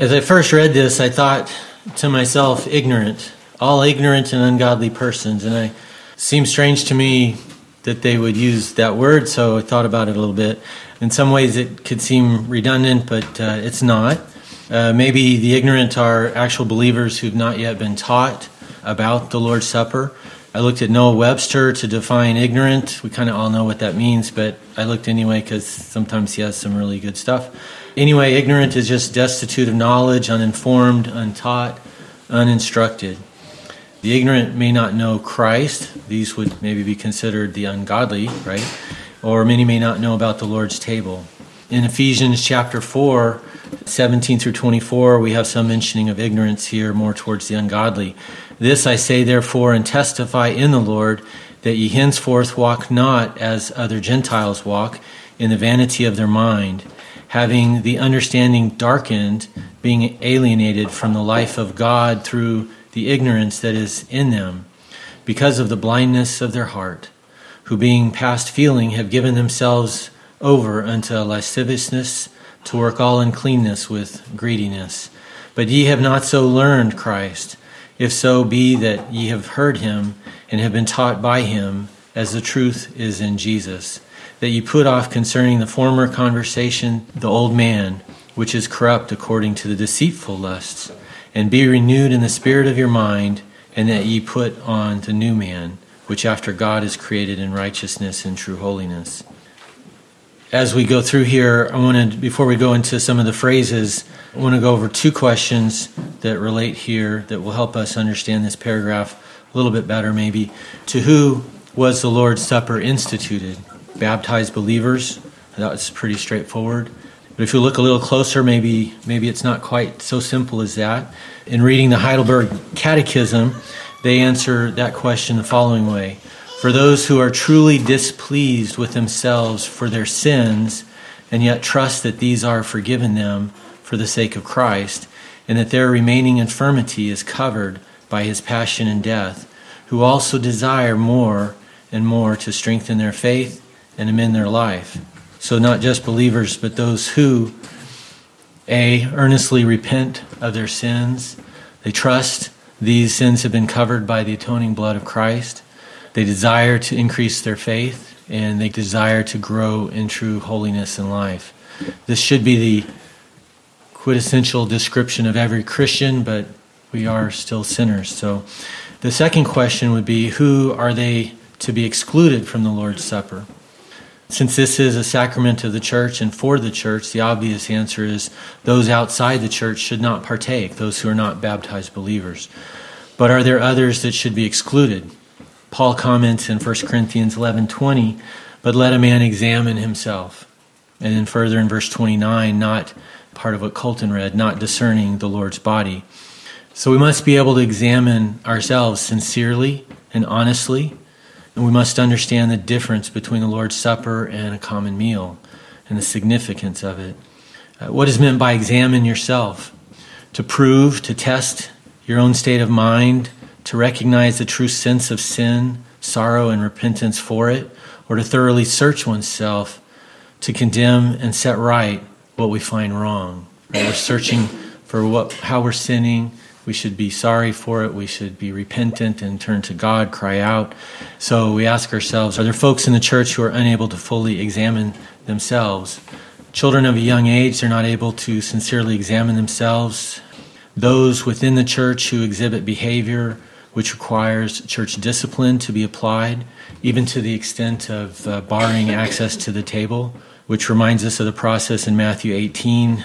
As I first read this, I thought to myself, ignorant, all ignorant and ungodly persons. And it seemed strange to me that they would use that word, so I thought about it a little bit. In some ways it could seem redundant, but it's not. Maybe the ignorant are actual believers who've not yet been taught about the Lord's Supper. I looked at Noah Webster to define ignorant. We kind of all know what that means, but I looked anyway because sometimes he has some really good stuff. Anyway, ignorant is just destitute of knowledge, uninformed, untaught, uninstructed. The ignorant may not know Christ. These would maybe be considered the ungodly, right? Or many may not know about the Lord's table. In Ephesians chapter 4, 17 through 24, we have some mentioning of ignorance here, more towards the ungodly. This I say, therefore, and testify in the Lord, that ye henceforth walk not as other Gentiles walk, in the vanity of their mind, having the understanding darkened, being alienated from the life of God through the ignorance that is in them, because of the blindness of their heart, who being past feeling have given themselves over unto lasciviousness, to work all uncleanness with greediness. But ye have not so learned Christ, if so be that ye have heard him and have been taught by him, as the truth is in Jesus, that ye put off concerning the former conversation the old man, which is corrupt according to the deceitful lusts, and be renewed in the spirit of your mind, and that ye put on the new man, which after God is created in righteousness and true holiness. As we go through here, before we go into some of the phrases, I want to go over two questions that relate here that will help us understand this paragraph a little bit better maybe. To who was the Lord's Supper instituted? Baptized believers. That's pretty straightforward. But if you look a little closer, maybe it's not quite so simple as that. In reading the Heidelberg Catechism, they answer that question the following way. For those who are truly displeased with themselves for their sins, and yet trust that these are forgiven them for the sake of Christ, and that their remaining infirmity is covered by his passion and death, who also desire more and more to strengthen their faith and amend their life. So not just believers, but those who, A, earnestly repent of their sins. They trust these sins have been covered by the atoning blood of Christ. They desire to increase their faith, and they desire to grow in true holiness in life. This should be the quintessential description of every Christian, but we are still sinners. So the second question would be, who are they to be excluded from the Lord's Supper? Since this is a sacrament of the church and for the church, the obvious answer is those outside the church should not partake, those who are not baptized believers. But are there others that should be excluded? Paul comments in 1 Corinthians 11:20, but let a man examine himself. And then further in verse 29, not part of what Colton read, not discerning the Lord's body. So we must be able to examine ourselves sincerely and honestly, and we must understand the difference between the Lord's Supper and a common meal and the significance of it. What is meant by examine yourself? To prove, to test your own state of mind, to recognize the true sense of sin, sorrow, and repentance for it, or to thoroughly search oneself, to condemn and set right what we find wrong. Right? We're searching for how we're sinning. We should be sorry for it. We should be repentant and turn to God, cry out. So we ask ourselves, are there folks in the church who are unable to fully examine themselves? Children of a young age, they're not able to sincerely examine themselves. Those within the church who exhibit behavior which requires church discipline to be applied, even to the extent of barring access to the table, which reminds us of the process in Matthew 18.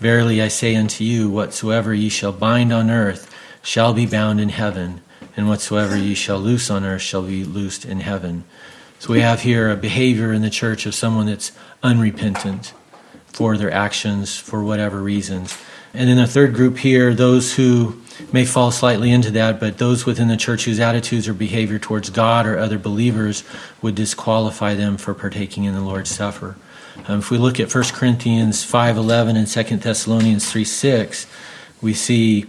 Verily I say unto you, whatsoever ye shall bind on earth shall be bound in heaven, and whatsoever ye shall loose on earth shall be loosed in heaven. So we have here a behavior in the church of someone that's unrepentant for their actions, for whatever reasons. And then a third group here, those who may fall slightly into that, but those within the church whose attitudes or behavior towards God or other believers would disqualify them for partaking in the Lord's Supper. If we look at 1 Corinthians 5:11 and 2 Thessalonians 3:6, we see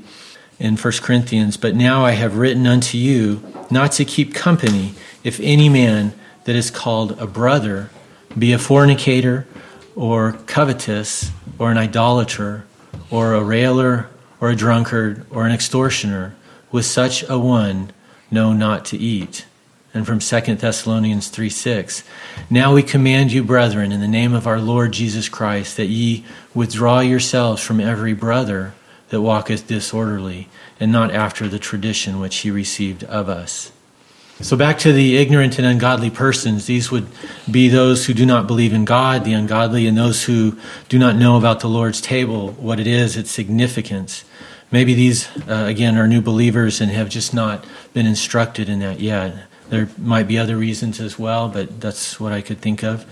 in 1 Corinthians, "But now I have written unto you not to keep company, if any man that is called a brother be a fornicator or covetous or an idolater or a railer or a drunkard or an extortioner, with such a one know not to eat." And from 2 Thessalonians 3:6, "Now we command you, brethren, in the name of our Lord Jesus Christ, that ye withdraw yourselves from every brother that walketh disorderly, and not after the tradition which he received of us." So back to the ignorant and ungodly persons. These would be those who do not believe in God, the ungodly, and those who do not know about the Lord's table, what it is, its significance. Maybe these, again, are new believers and have just not been instructed in that yet. There might be other reasons as well, but that's what I could think of.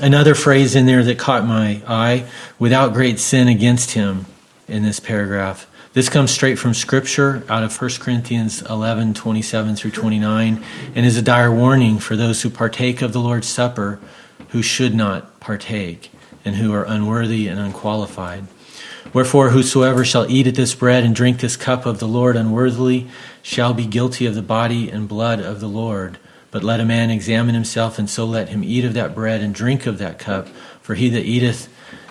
Another phrase in there that caught my eye, "without great sin against him," in this paragraph. This comes straight from Scripture, out of 1 Corinthians 11:27 through 29, and is a dire warning for those who partake of the Lord's Supper, who should not partake, and who are unworthy and unqualified. "Wherefore, whosoever shall eat at this bread and drink this cup of the Lord unworthily shall be guilty of the body and blood of the Lord. But let a man examine himself, and so let him eat of that bread and drink of that cup. For he that eateth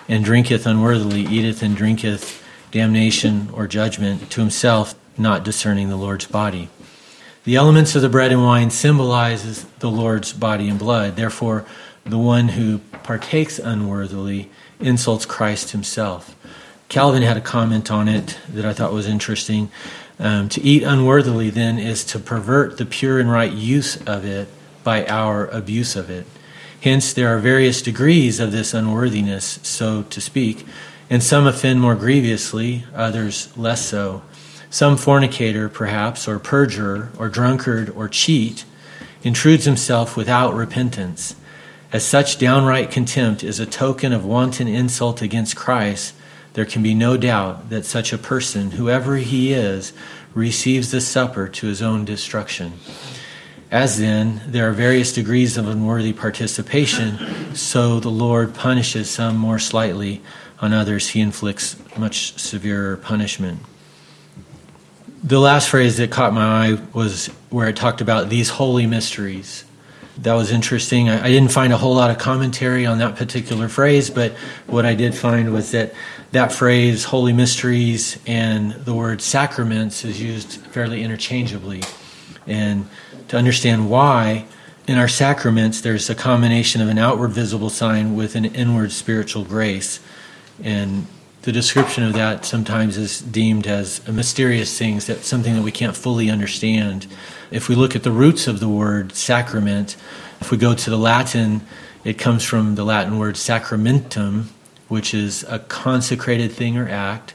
and drinketh unworthily eateth and drinketh damnation or judgment to himself, not discerning the Lord's body." The elements of the bread and wine symbolizes the Lord's body and blood. Therefore, the one who partakes unworthily insults Christ himself. Calvin had a comment on it that I thought was interesting. To eat unworthily, then, is to pervert the pure and right use of it by our abuse of it. Hence, there are various degrees of this unworthiness, so to speak, and some offend more grievously, others less so. Some fornicator, perhaps, or perjurer, or drunkard, or cheat, intrudes himself without repentance. As such downright contempt is a token of wanton insult against Christ, there can be no doubt that such a person, whoever he is, receives the supper to his own destruction. As then, there are various degrees of unworthy participation, so the Lord punishes some more slightly. On others, he inflicts much severer punishment. The last phrase that caught my eye was where it talked about these holy mysteries. That was interesting. I didn't find a whole lot of commentary on that particular phrase, but what I did find was that phrase, holy mysteries, and the word sacraments is used fairly interchangeably. And to understand why, in our sacraments, there's a combination of an outward visible sign with an inward spiritual grace. And the description of that sometimes is deemed as a mysterious thing, that something that we can't fully understand. If we look at the roots of the word sacrament, if we go to the Latin, it comes from the Latin word sacramentum, which is a consecrated thing or act,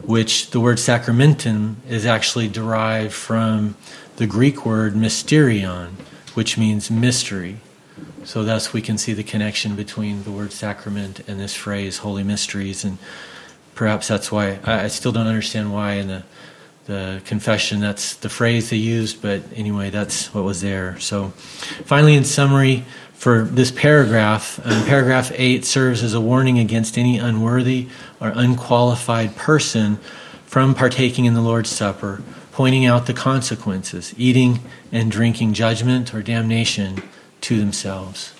which the word sacramentum is actually derived from the Greek word mysterion, which means mystery. So thus we can see the connection between the word sacrament and this phrase, holy mysteries, and perhaps that's why, I still don't understand why in the confession that's the phrase they used, but anyway, that's what was there. So finally, in summary, for this paragraph, paragraph 8 serves as a warning against any unworthy or unqualified person from partaking in the Lord's Supper, pointing out the consequences, eating and drinking judgment or damnation to themselves.